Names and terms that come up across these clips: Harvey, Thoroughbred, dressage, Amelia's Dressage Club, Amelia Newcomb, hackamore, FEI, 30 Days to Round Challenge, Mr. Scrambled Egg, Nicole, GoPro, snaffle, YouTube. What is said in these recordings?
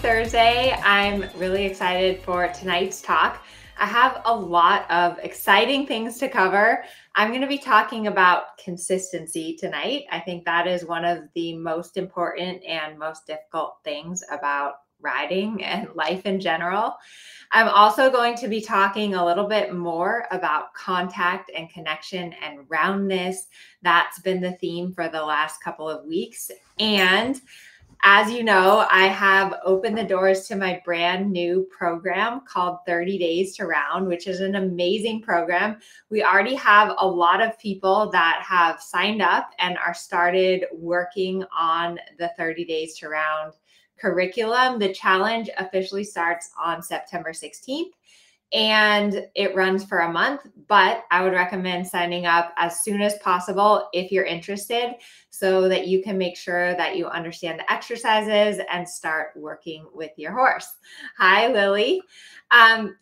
Thursday, I'm really excited for tonight's talk. I have a lot of exciting things to cover. I'm going to be talking about consistency tonight. I think that is one of the most important and most difficult things about riding and life in general. I'm also going to be talking a little bit more about contact and connection and roundness. That's been the theme for the last couple of weeks. And as you know, I have opened the doors to my brand new program called 30 Days to Round, which is an amazing program. We already have a lot of people that have signed up and are started working on the 30 Days to Round curriculum. The challenge officially starts on September 16th. And it runs for a month, but I would recommend signing up as soon as possible if you're interested so that you can make sure that you understand the exercises and start working with your horse. Hi, Lily.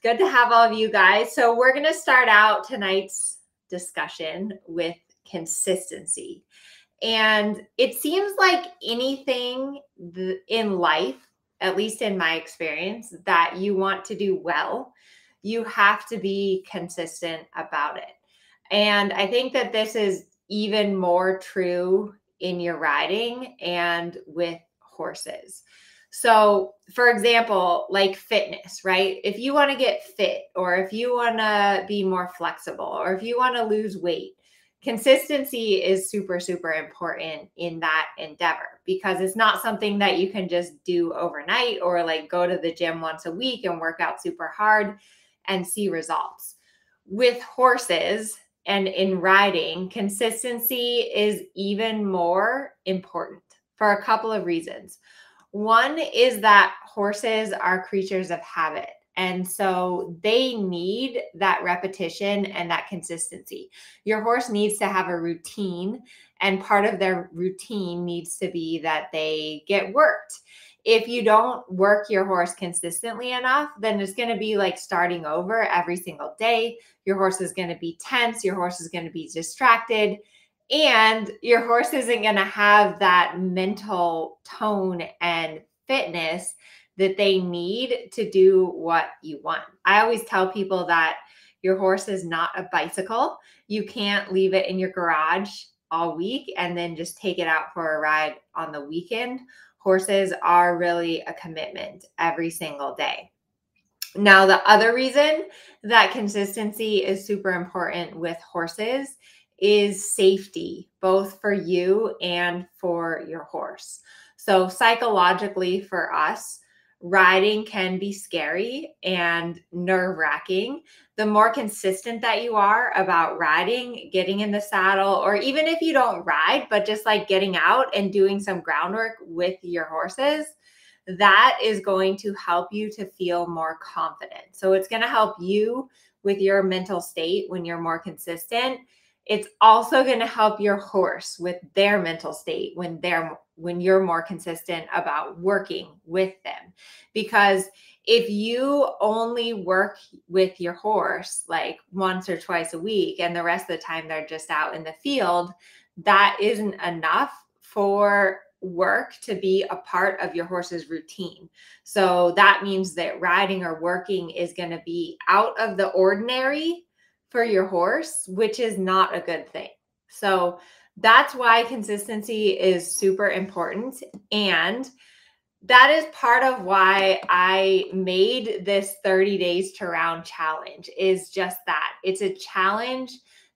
Good to have all of you guys. So we're going to start out tonight's discussion with consistency. And it seems like anything in life, at least in my experience, that you want to do well, you have to be consistent about it. And I think that this is even more true in your riding and with horses. So for example, like fitness, right? If you want to get fit, or if you want to be more flexible, or if you want to lose weight, consistency is super, super important in that endeavor, because it's not something that you can just do overnight or like go to the gym once a week and work out super hard and see results. With horses and in riding, consistency is even more important for a couple of reasons. One is that horses are creatures of habit, and so they need that repetition and that consistency. Your horse needs to have a routine, and part of their routine needs to be that they get worked. If you don't work your horse consistently enough, then it's going to be like starting over every single day. Your horse is going to be tense. Your horse is going to be distracted. And your horse isn't going to have that mental tone and fitness that they need to do what you want. I always tell people that your horse is not a bicycle. You can't leave it in your garage all week and then just take it out for a ride on the weekend. Horses are really a commitment every single day. Now, the other reason that consistency is super important with horses is safety, both for you and for your horse. So psychologically for us, riding can be scary and nerve-wracking. The more consistent that you are about riding, getting in the saddle, or even if you don't ride, but just like getting out and doing some groundwork with your horses, that is going to help you to feel more confident. So it's going to help you with your mental state when you're more consistent. It's also going to help your horse with their mental state when you're more consistent about working with them. Because if you only work with your horse like once or twice a week and the rest of the time they're just out in the field, that isn't enough for work to be a part of your horse's routine. So that means that riding or working is going to be out of the ordinary for your horse, which is not a good thing. So that's why consistency is super important. And that is part of why I made this 30 Days to Round challenge, is just that. It's a challenge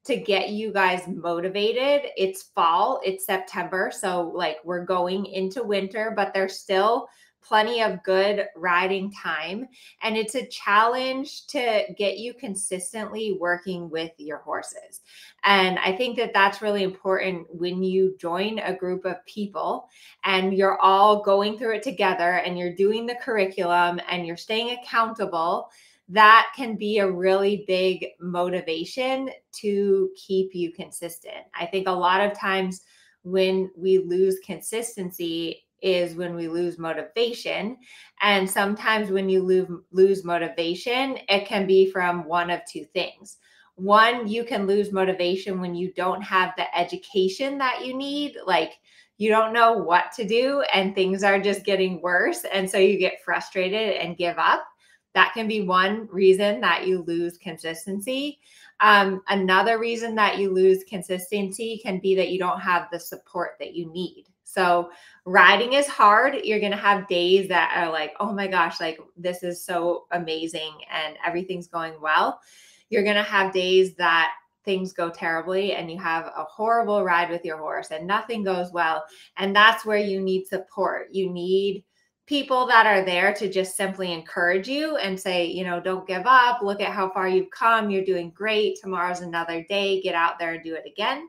to get you guys motivated. It's fall, it's September. So like we're going into winter, but there's still plenty of good riding time. And it's a challenge to get you consistently working with your horses. And I think that that's really important when you join a group of people and you're all going through it together and you're doing the curriculum and you're staying accountable. that can be a really big motivation to keep you consistent. I think a lot of times when we lose consistency is when we lose motivation. And sometimes when you lose motivation, it can be from one of two things. One, you can lose motivation when you don't have the education that you need, like you don't know what to do and things are just getting worse. And so you get frustrated and give up. That can be one reason that you lose consistency. Another reason that you lose consistency can be that you don't have the support that you need. So riding is hard. You're going to have days that are like, oh my gosh, like this is so amazing and everything's going well. You're going to have days that things go terribly and you have a horrible ride with your horse and nothing goes well. And that's where you need support. You need people that are there to just simply encourage you and say, you know, don't give up. Look at how far you've come. You're doing great. Tomorrow's another day. Get out there and do it again.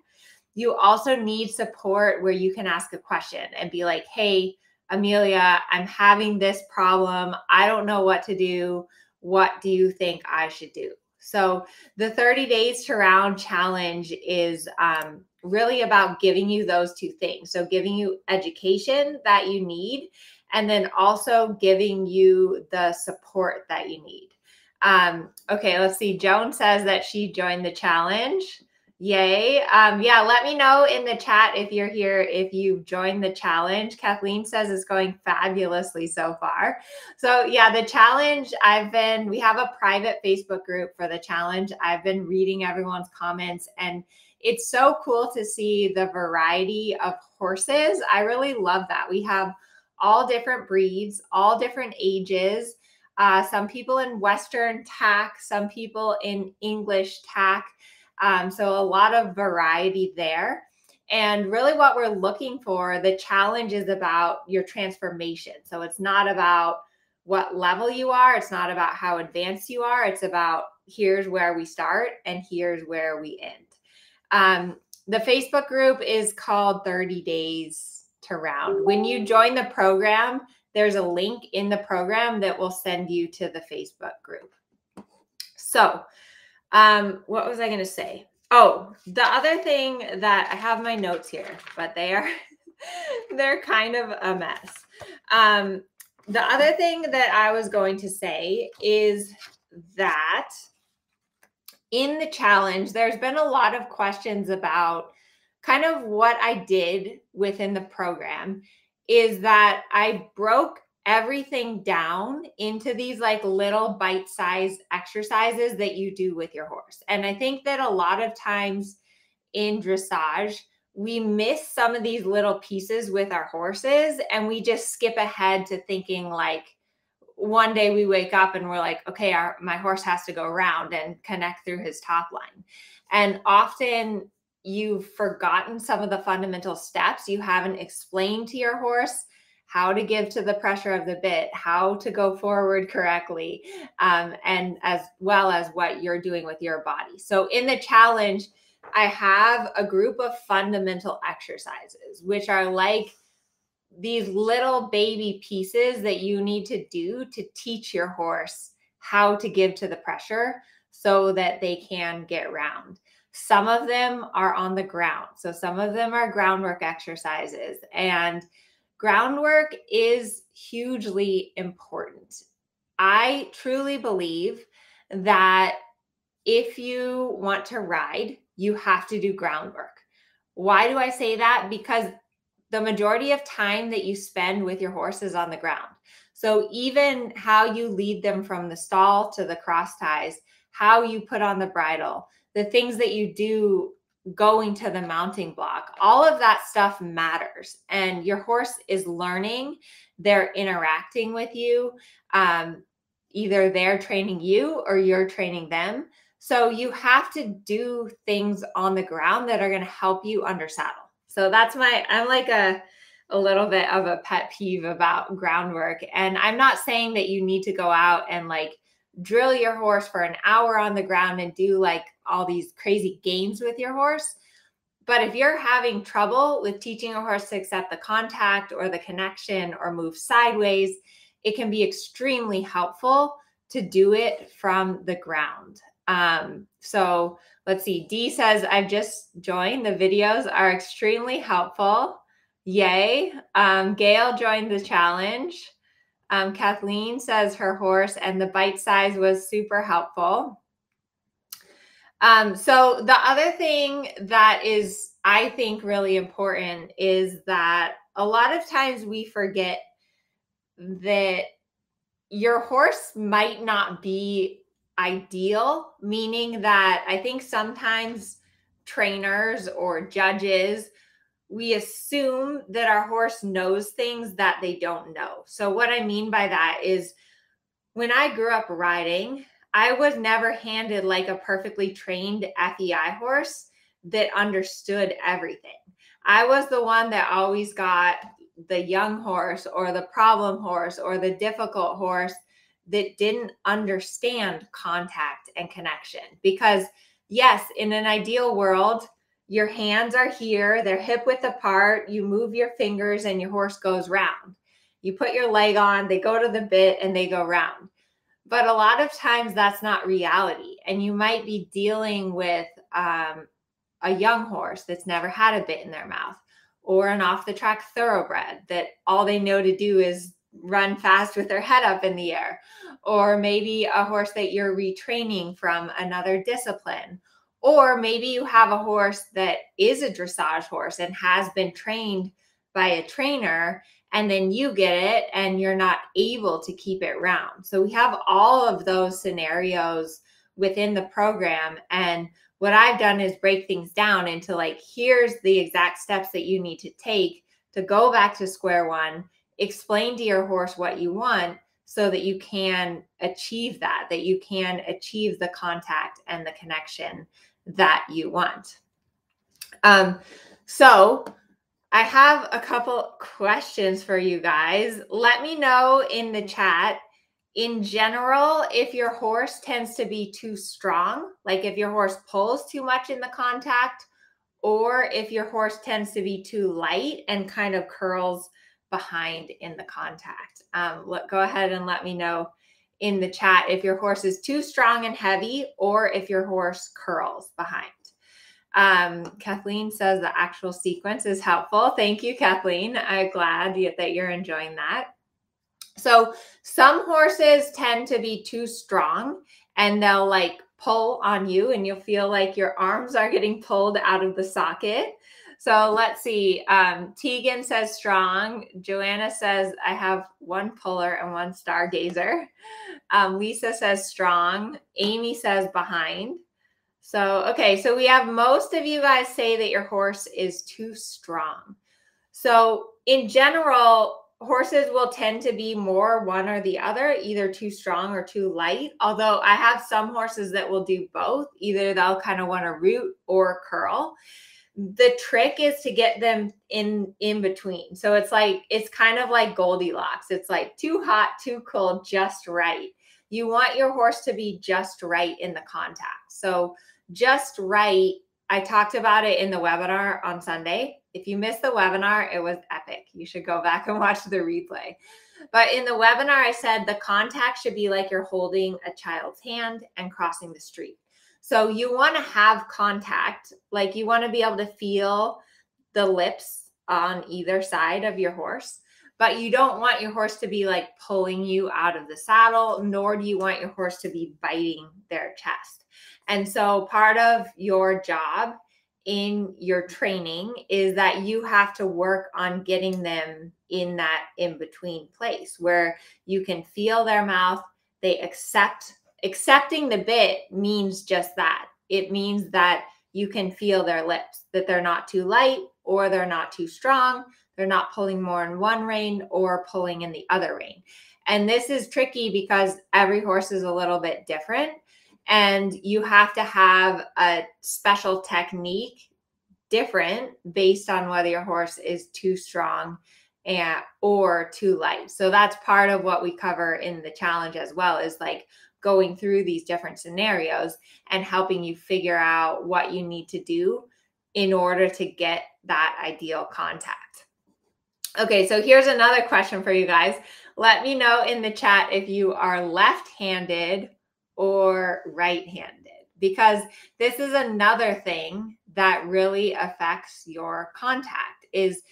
You also need support where you can ask a question and be like, hey, Amelia, I'm having this problem. I don't know what to do. What do you think I should do? So the 30 Days to Round Challenge is really about giving you those two things. So giving you education that you need, and then also giving you the support that you need. Okay, let's see. Joan says that she joined the challenge. Yay. Yeah, let me know in the chat if you're here, if you've joined the challenge. Kathleen says it's going fabulously so far. So yeah, the challenge, we have a private Facebook group for the challenge. I've been reading everyone's comments and it's so cool to see the variety of horses. I really love that. We have all different breeds, all different ages. Some people in Western tack, some people in English tack. So a lot of variety there. And really what we're looking for, the challenge is about your transformation. So it's not about what level you are. It's not about how advanced you are. It's about here's where we start and here's where we end. The Facebook group is called 30 Days to Round. When you join the program, there's a link in the program that will send you to the Facebook group. So what was I going to say? Oh, the other thing that I have my notes here, but they're kind of a mess. The other thing that I was going to say is that in the challenge, there's been a lot of questions about kind of what I did within the program is that I broke everything down into these like little bite-sized exercises that you do with your horse. And I think that a lot of times in dressage, we miss some of these little pieces with our horses and we just skip ahead to thinking like, one day we wake up and we're like, okay, my horse has to go around and connect through his top line. And often you've forgotten some of the fundamental steps. You haven't explained to your horse how to give to the pressure of the bit, how to go forward correctly, and as well as what you're doing with your body. So in the challenge, I have a group of fundamental exercises, which are like these little baby pieces that you need to do to teach your horse how to give to the pressure so that they can get round. Some of them are on the ground. So some of them are groundwork exercises, and groundwork is hugely important. I truly believe that if you want to ride, you have to do groundwork. Why do I say that? Because the majority of time that you spend with your horse is on the ground. So even how you lead them from the stall to the cross ties, how you put on the bridle, the things that you do going to the mounting block, all of that stuff matters. And your horse is learning, they're interacting with you. Either they're training you or you're training them. So you have to do things on the ground that are going to help you under saddle. So that's I'm like a little bit of a pet peeve about groundwork. And I'm not saying that you need to go out and like drill your horse for an hour on the ground and do like all these crazy games with your horse. But if you're having trouble with teaching a horse to accept the contact or the connection or move sideways, it can be extremely helpful to do it from the ground. So let's see. Dee says, I've just joined. The videos are extremely helpful. Yay. Gail joined the challenge. Kathleen says her horse and the bite size was super helpful. So the other thing that is, I think, really important is that a lot of times we forget that your horse might not be ideal, meaning that I think sometimes trainers or judges, we assume that our horse knows things that they don't know. So what I mean by that is when I grew up riding, I was never handed like a perfectly trained FEI horse that understood everything. I was the one that always got the young horse or the problem horse or the difficult horse that didn't understand contact and connection. Because yes, in an ideal world, your hands are here, they're hip width apart, you move your fingers and your horse goes round. You put your leg on, they go to the bit and they go round. But a lot of times that's not reality. And you might be dealing with a young horse that's never had a bit in their mouth, or an off the track thoroughbred that all they know to do is run fast with their head up in the air, or maybe a horse that you're retraining from another discipline, or maybe you have a horse that is a dressage horse and has been trained by a trainer, and then you get it and you're not able to keep it round. So we have all of those scenarios within the program, and what I've done is break things down into like, here's the exact steps that you need to take to go back to square one, explain to your horse what you want so that you can achieve that, you can achieve the contact and the connection that you want. So I have a couple questions for you guys. Let me know in the chat. In general, if your horse tends to be too strong, like if your horse pulls too much in the contact, or if your horse tends to be too light and kind of curls behind in the contact. Go ahead and let me know in the chat if your horse is too strong and heavy, or if your horse curls behind. Kathleen says the actual sequence is helpful. Thank you, Kathleen. I'm glad that you're enjoying that. So some horses tend to be too strong and they'll like pull on you and you'll feel like your arms are getting pulled out of the socket. So let's see. Tegan says strong. Joanna says, I have one puller and one stargazer. Lisa says strong. Amy says behind. So, okay. So we have most of you guys say that your horse is too strong. So in general, horses will tend to be more one or the other, either too strong or too light. Although I have some horses that will do both. Either they'll kind of want to root or curl. The trick is to get them in between. So it's like, it's kind of like Goldilocks. It's like too hot, too cold, just right. You want your horse to be just right in the contact. So just right. I talked about it in the webinar on Sunday. If you missed the webinar, it was epic. You should go back and watch the replay. But in the webinar, I said the contact should be like you're holding a child's hand and crossing the street. So you want to have contact, like you want to be able to feel the lips on either side of your horse, but you don't want your horse to be like pulling you out of the saddle, nor do you want your horse to be biting their chest. And so part of your job in your training is that you have to work on getting them in that in-between place where you can feel their mouth. They accepting the bit means just that. It means that you can feel their lips, that they're not too light or they're not too strong. They're not pulling more in one rein or pulling in the other rein. And this is tricky because every horse is a little bit different. And you have to have a special technique different based on whether your horse is too strong or too light. So that's part of what we cover in the challenge as well, is like going through these different scenarios and helping you figure out what you need to do in order to get that ideal contact. Okay, so here's another question for you guys. Let me know in the chat if you are left-handed or right-handed, because this is another thing that really affects your contact. Is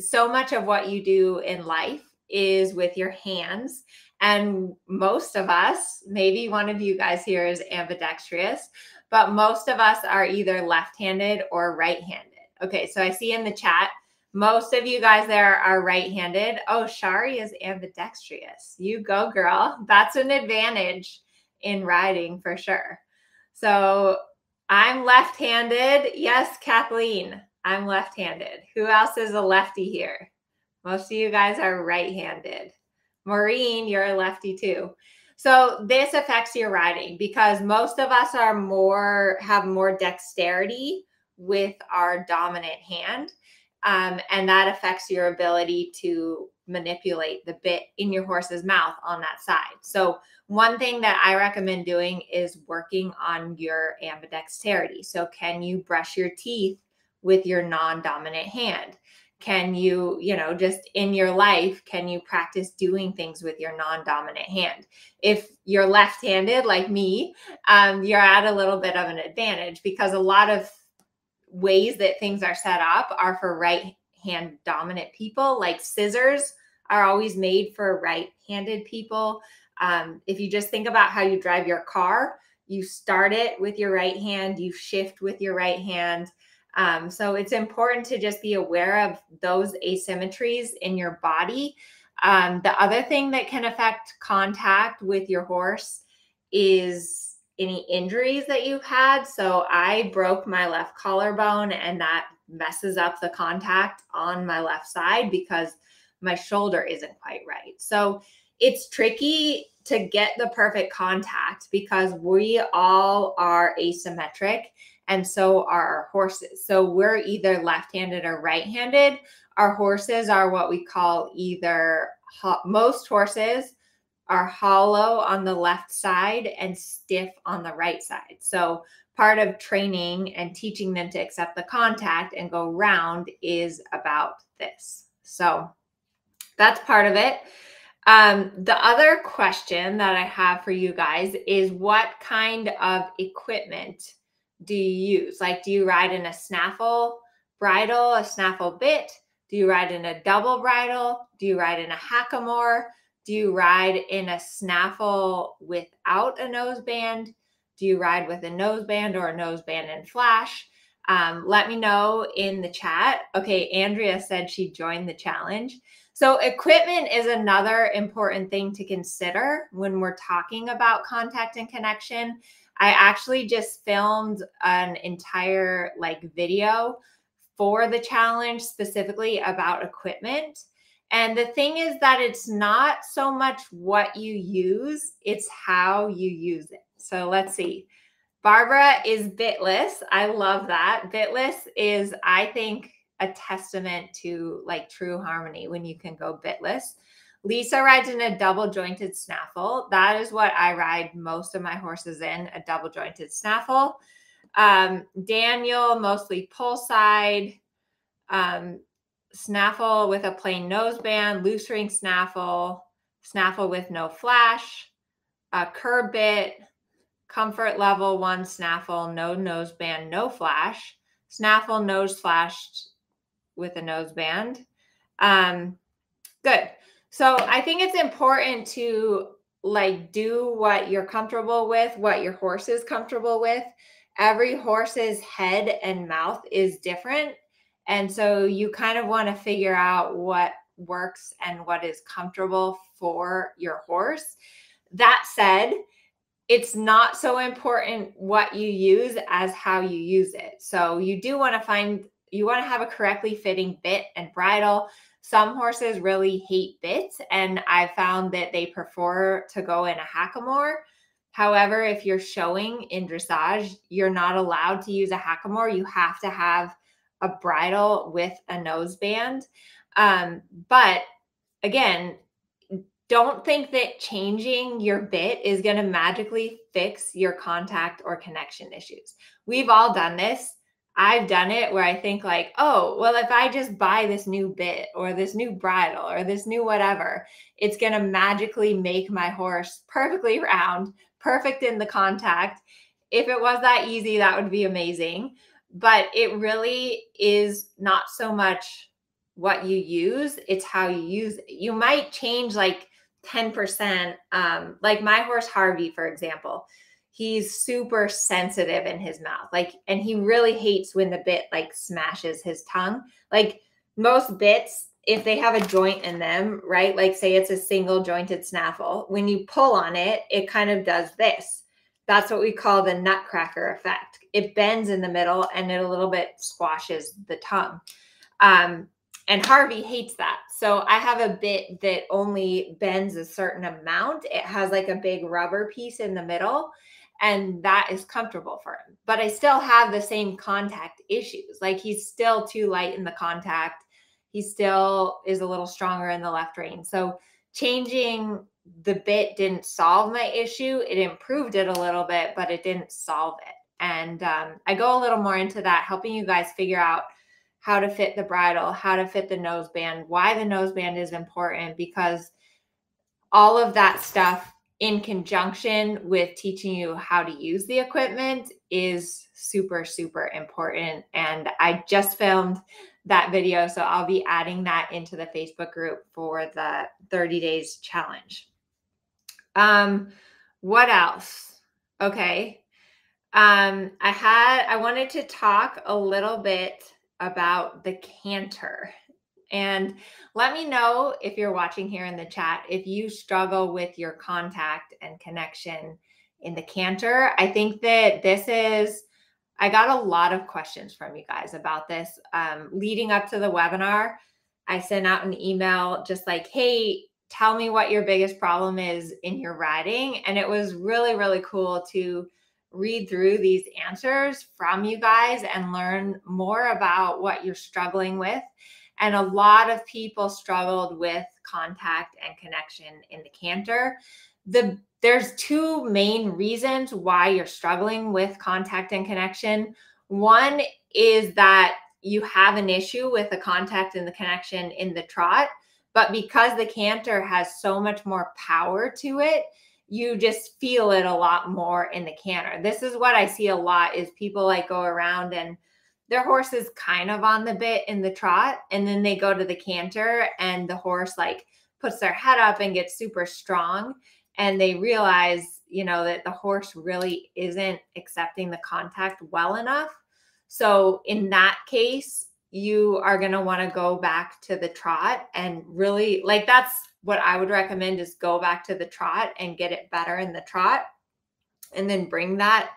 so much of what you do in life is with your hands. And most of us, maybe one of you guys here is ambidextrous, but most of us are either left-handed or right-handed. Okay, so I see in the chat, most of you guys there are right-handed. Oh, Shari is ambidextrous. You go, girl. That's an advantage in riding for sure. So I'm left-handed. Yes, Kathleen, I'm left-handed. Who else is a lefty here? Most of you guys are right-handed. Maureen, you're a lefty too. So this affects your riding because most of us are have more dexterity with our dominant hand. And that affects your ability to manipulate the bit in your horse's mouth on that side. So one thing that I recommend doing is working on your ambidexterity. So can you brush your teeth with your non-dominant hand? Can you, just in your life, can you practice doing things with your non-dominant hand? If you're left-handed like me, you're at a little bit of an advantage because a lot of ways that things are set up are for right hand dominant people. Like scissors are always made for right-handed people. If you just think about how you drive your car, you start it with your right hand, you shift with your right hand. So it's important to just be aware of those asymmetries in your body. The other thing that can affect contact with your horse is any injuries that you've had. So I broke my left collarbone and that messes up the contact on my left side because my shoulder isn't quite right. So it's tricky to get the perfect contact because we all are asymmetric and so are our horses. So we're either left-handed or right-handed. Our horses are what we call most horses are hollow on the left side and stiff on the right side. So part of training and teaching them to accept the contact and go round is about this. So that's part of it. The other question that I have for you guys is what kind of equipment do you use? Like, do you ride in a snaffle bridle, a snaffle bit? Do you ride in a double bridle? Do you ride in a hackamore? Do you ride in a snaffle without a noseband? Do you ride with a noseband or a noseband and flash? Let me know in the chat. Okay, Andrea said she joined the challenge. So equipment is another important thing to consider when we're talking about contact and connection. I actually just filmed an entire video for the challenge specifically about equipment. And the thing is that it's not so much what you use, it's how you use it. So let's see. Barbara is bitless. I love that. Bitless is, I think, a testament to true harmony when you can go bitless. Lisa rides in a double jointed snaffle. That is what I ride most of my horses in, a double jointed snaffle. Daniel, mostly pull side. Snaffle with a plain noseband, loose ring snaffle, snaffle with no flash, a curb bit, comfort level 1 snaffle, no noseband, no flash, snaffle nose flashed with a noseband. Good. So I think it's important to do what you're comfortable with, what your horse is comfortable with. Every horse's head and mouth is different. And so you kind of want to figure out what works and what is comfortable for your horse. That said, it's not so important what you use as how you use it. So you do want to have a correctly fitting bit and bridle. Some horses really hate bits, and I found that they prefer to go in a hackamore. However, if you're showing in dressage, you're not allowed to use a hackamore. You have to have a bridle with a noseband. But again, don't think that changing your bit is going to magically fix your contact or connection issues. We've all done this. I've done it where I think like, oh, well, if I just buy this new bit or this new bridle or this new whatever, it's going to magically make my horse perfectly round, perfect in the contact. If it was that easy, that would be amazing. But it really is not so much what you use, it's how you use it. You might change like 10%. Like my horse, Harvey, for example, he's super sensitive in his mouth. Like, and he really hates when the bit like smashes his tongue. Like most bits, if they have a joint in them, right? Like say it's a single jointed snaffle. When you pull on it, it kind of does this. That's what we call the nutcracker effect. It bends in the middle and it a little bit squashes the tongue. And Harvey hates that. So I have a bit that only bends a certain amount. It has like a big rubber piece in the middle, and that is comfortable for him. But I still have the same contact issues. Like he's still too light in the contact. He still is a little stronger in the left rein. So changing the bit didn't solve my issue. It improved it a little bit, but it didn't solve it. And I go a little more into that, helping you guys figure out how to fit the bridle, how to fit the noseband, why the noseband is important, because all of that stuff in conjunction with teaching you how to use the equipment is super, super important. And I just filmed that video, so I'll be adding that into the Facebook group for the 30 Days Challenge. What else? Okay. I wanted to talk a little bit about the canter. And let me know if you're watching here in the chat, if you struggle with your contact and connection in the canter. I think that this is, I got a lot of questions from you guys about this. Leading up to the webinar, I sent out an email just like, hey, tell me what your biggest problem is in your riding. And it was really, really cool to read through these answers from you guys and learn more about what you're struggling with. And a lot of people struggled with contact and connection in the canter. There's two main reasons why you're struggling with contact and connection. One is that you have an issue with the contact and the connection in the trot, but because the canter has so much more power to it, you just feel it a lot more in the canter. This is what I see a lot is people like go around and their horse is kind of on the bit in the trot, and then they go to the canter and the horse like puts their head up and gets super strong, and they realize, you know, that the horse really isn't accepting the contact well enough. So in that case, you are going to want to go back to the trot and really like, that's what I would recommend is go back to the trot and get it better in the trot and then bring that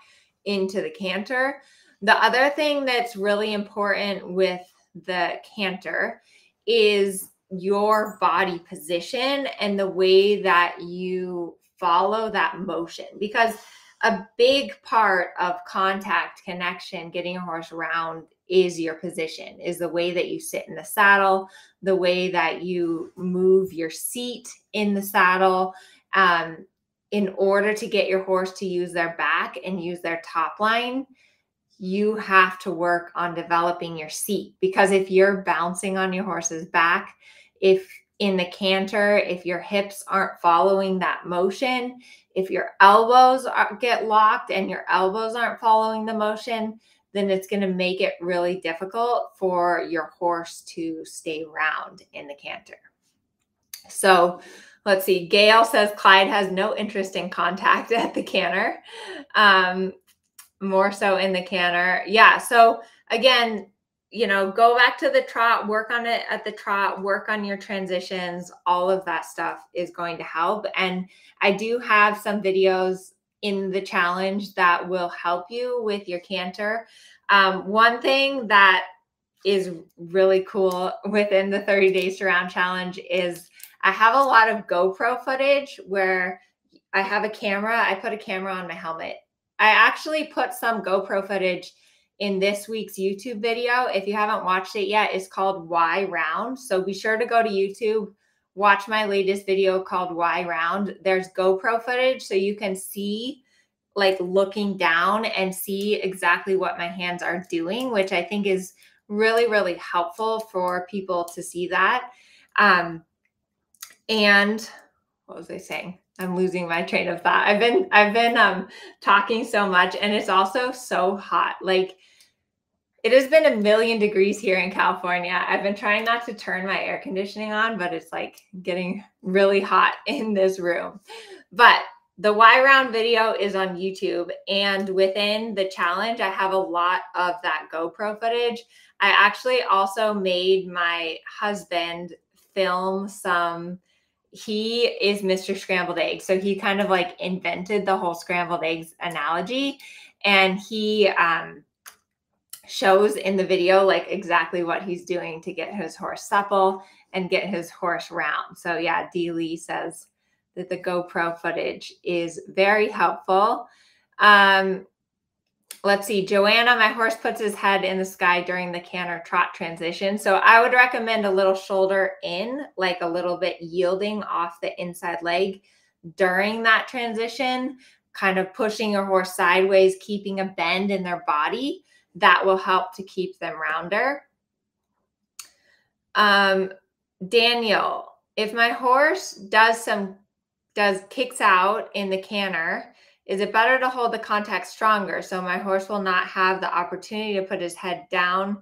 into the canter. The other thing that's really important with the canter is your body position and the way that you follow that motion, because a big part of contact, connection, getting your horse round is your position, is the way that you sit in the saddle, the way that you move your seat in the saddle in order to get your horse to use their back and use their top line. You have to work on developing your seat, because if you're bouncing on your horse's back, if in the canter, if your hips aren't following that motion, if your elbows get locked and your elbows aren't following the motion, then it's going to make it really difficult for your horse to stay round in the canter. So let's see, Gail says Clyde has no interest in contact at the canter, more so in the canter. Yeah. So again, you know, go back to the trot, work on it at the trot, work on your transitions. All of that stuff is going to help. And I do have some videos in the challenge that will help you with your canter. One thing that is really cool within the 30 Days to Round Challenge is I have a lot of GoPro footage where I have a camera. I put a camera on my helmet. I actually put some GoPro footage in this week's YouTube video. If you haven't watched it yet, it's called Why Round. So be sure to go to YouTube, watch my latest video called Why Round. There's GoPro footage so you can see like looking down and see exactly what my hands are doing, which I think is really, really helpful for people to see that. And what was I saying? I'm losing my train of thought. I've been talking so much, and it's also so hot. Like, it has been 1,000,000 degrees here in California. I've been trying not to turn my air conditioning on, but it's like getting really hot in this room. But the Why Round video is on YouTube, and within the challenge, I have a lot of that GoPro footage. I actually also made my husband film some. He is Mr. Scrambled Egg. So he kind of like invented the whole scrambled eggs analogy. And he shows in the video like exactly what he's doing to get his horse supple and get his horse round. So yeah, D. Lee says that the GoPro footage is very helpful. Let's see, Joanna, my horse puts his head in the sky during the canter trot transition. So I would recommend a little shoulder in, like a little bit yielding off the inside leg during that transition, kind of pushing your horse sideways, keeping a bend in their body. That will help to keep them rounder. Daniel, if my horse kicks out in the canter, is it better to hold the contact stronger so my horse will not have the opportunity to put his head down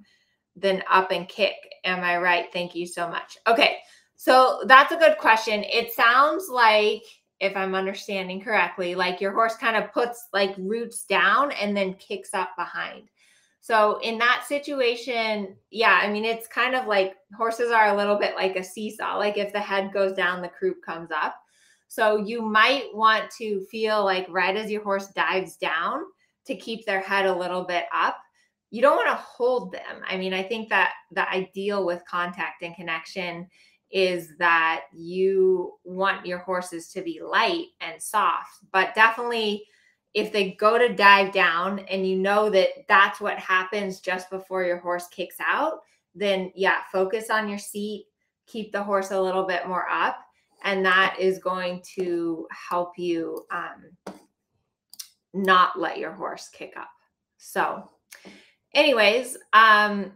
than up and kick? Am I right? Thank you so much. Okay, so that's a good question. It sounds like, if I'm understanding correctly, like your horse kind of puts like roots down and then kicks up behind. So in that situation, yeah, I mean, it's kind of like horses are a little bit like a seesaw. Like if the head goes down, the croup comes up. So you might want to feel like right as your horse dives down to keep their head a little bit up. You don't want to hold them. I mean, I think that the ideal with contact and connection is that you want your horses to be light and soft, but definitely if they go to dive down and you know that that's what happens just before your horse kicks out, then yeah, focus on your seat, keep the horse a little bit more up. And that is going to help you not let your horse kick up. So anyways, I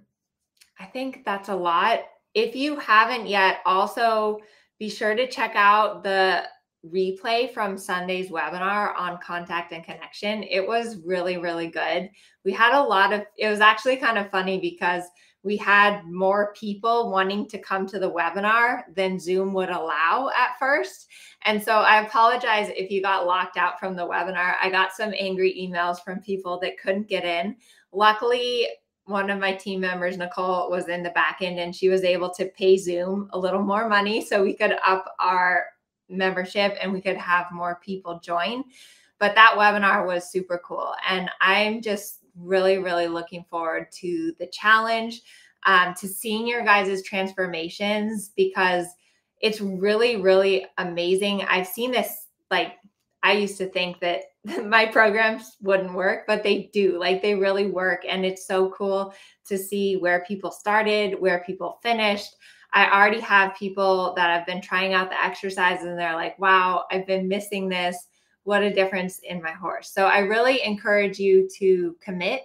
think that's a lot. If you haven't yet, also be sure to check out the replay from Sunday's webinar on contact and connection. It was really, really good. We had a lot of, it was actually kind of funny because we had more people wanting to come to the webinar than Zoom would allow at first. And so I apologize if you got locked out from the webinar. I got some angry emails from people that couldn't get in. Luckily, one of my team members, Nicole, was in the back end and she was able to pay Zoom a little more money so we could up our membership and we could have more people join. But that webinar was super cool. And I'm just really, really looking forward to the challenge, to seeing your guys' transformations, because it's really, really amazing. I've seen this, like, I used to think that my programs wouldn't work, but they do. Like, they really work. And it's so cool to see where people started, where people finished. I already have people that have been trying out the exercises and they're like, wow, I've been missing this. What a difference in my horse. So I really encourage you to commit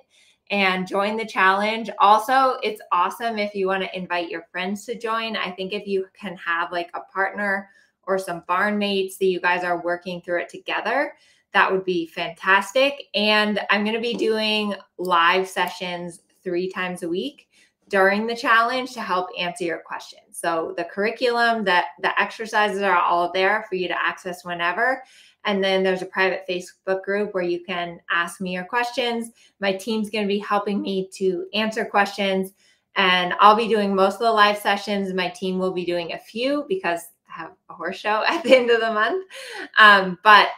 and join the challenge. Also, it's awesome if you want to invite your friends to join. I think if you can have like a partner or some barn mates that you guys are working through it together, that would be fantastic. And I'm going to be doing live sessions 3 times a week during the challenge to help answer your questions. So the curriculum, the exercises are all there for you to access whenever. And then there's a private Facebook group where you can ask me your questions. My team's going to be helping me to answer questions, and I'll be doing most of the live sessions. My team will be doing a few because I have a horse show at the end of the month. But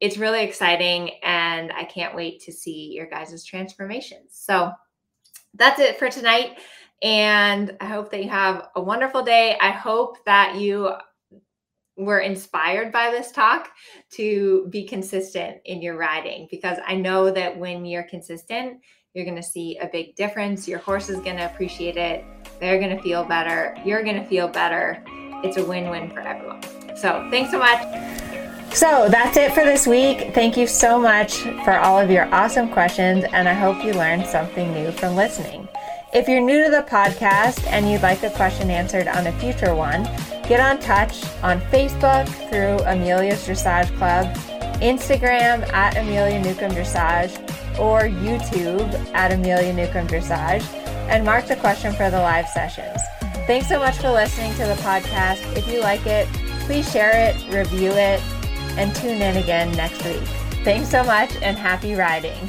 it's really exciting and I can't wait to see your guys' transformations. So that's it for tonight. And I hope that you have a wonderful day. I hope that you were inspired by this talk to be consistent in your riding, because I know that when you're consistent, you're going to see a big difference. Your horse is going to appreciate it. They're going to feel better. You're going to feel better. It's a win-win for everyone. So thanks so much. So that's it for this week. Thank you so much for all of your awesome questions, and I hope you learned something new from listening. If you're new to the podcast and you'd like a question answered on a future one, get in touch on Facebook through Amelia's Dressage Club, Instagram at Amelia Newcomb Dressage, or YouTube at Amelia Newcomb Dressage, and mark the question for the live sessions. Thanks so much for listening to the podcast. If you like it, please share it, review it, and tune in again next week. Thanks so much, and happy riding.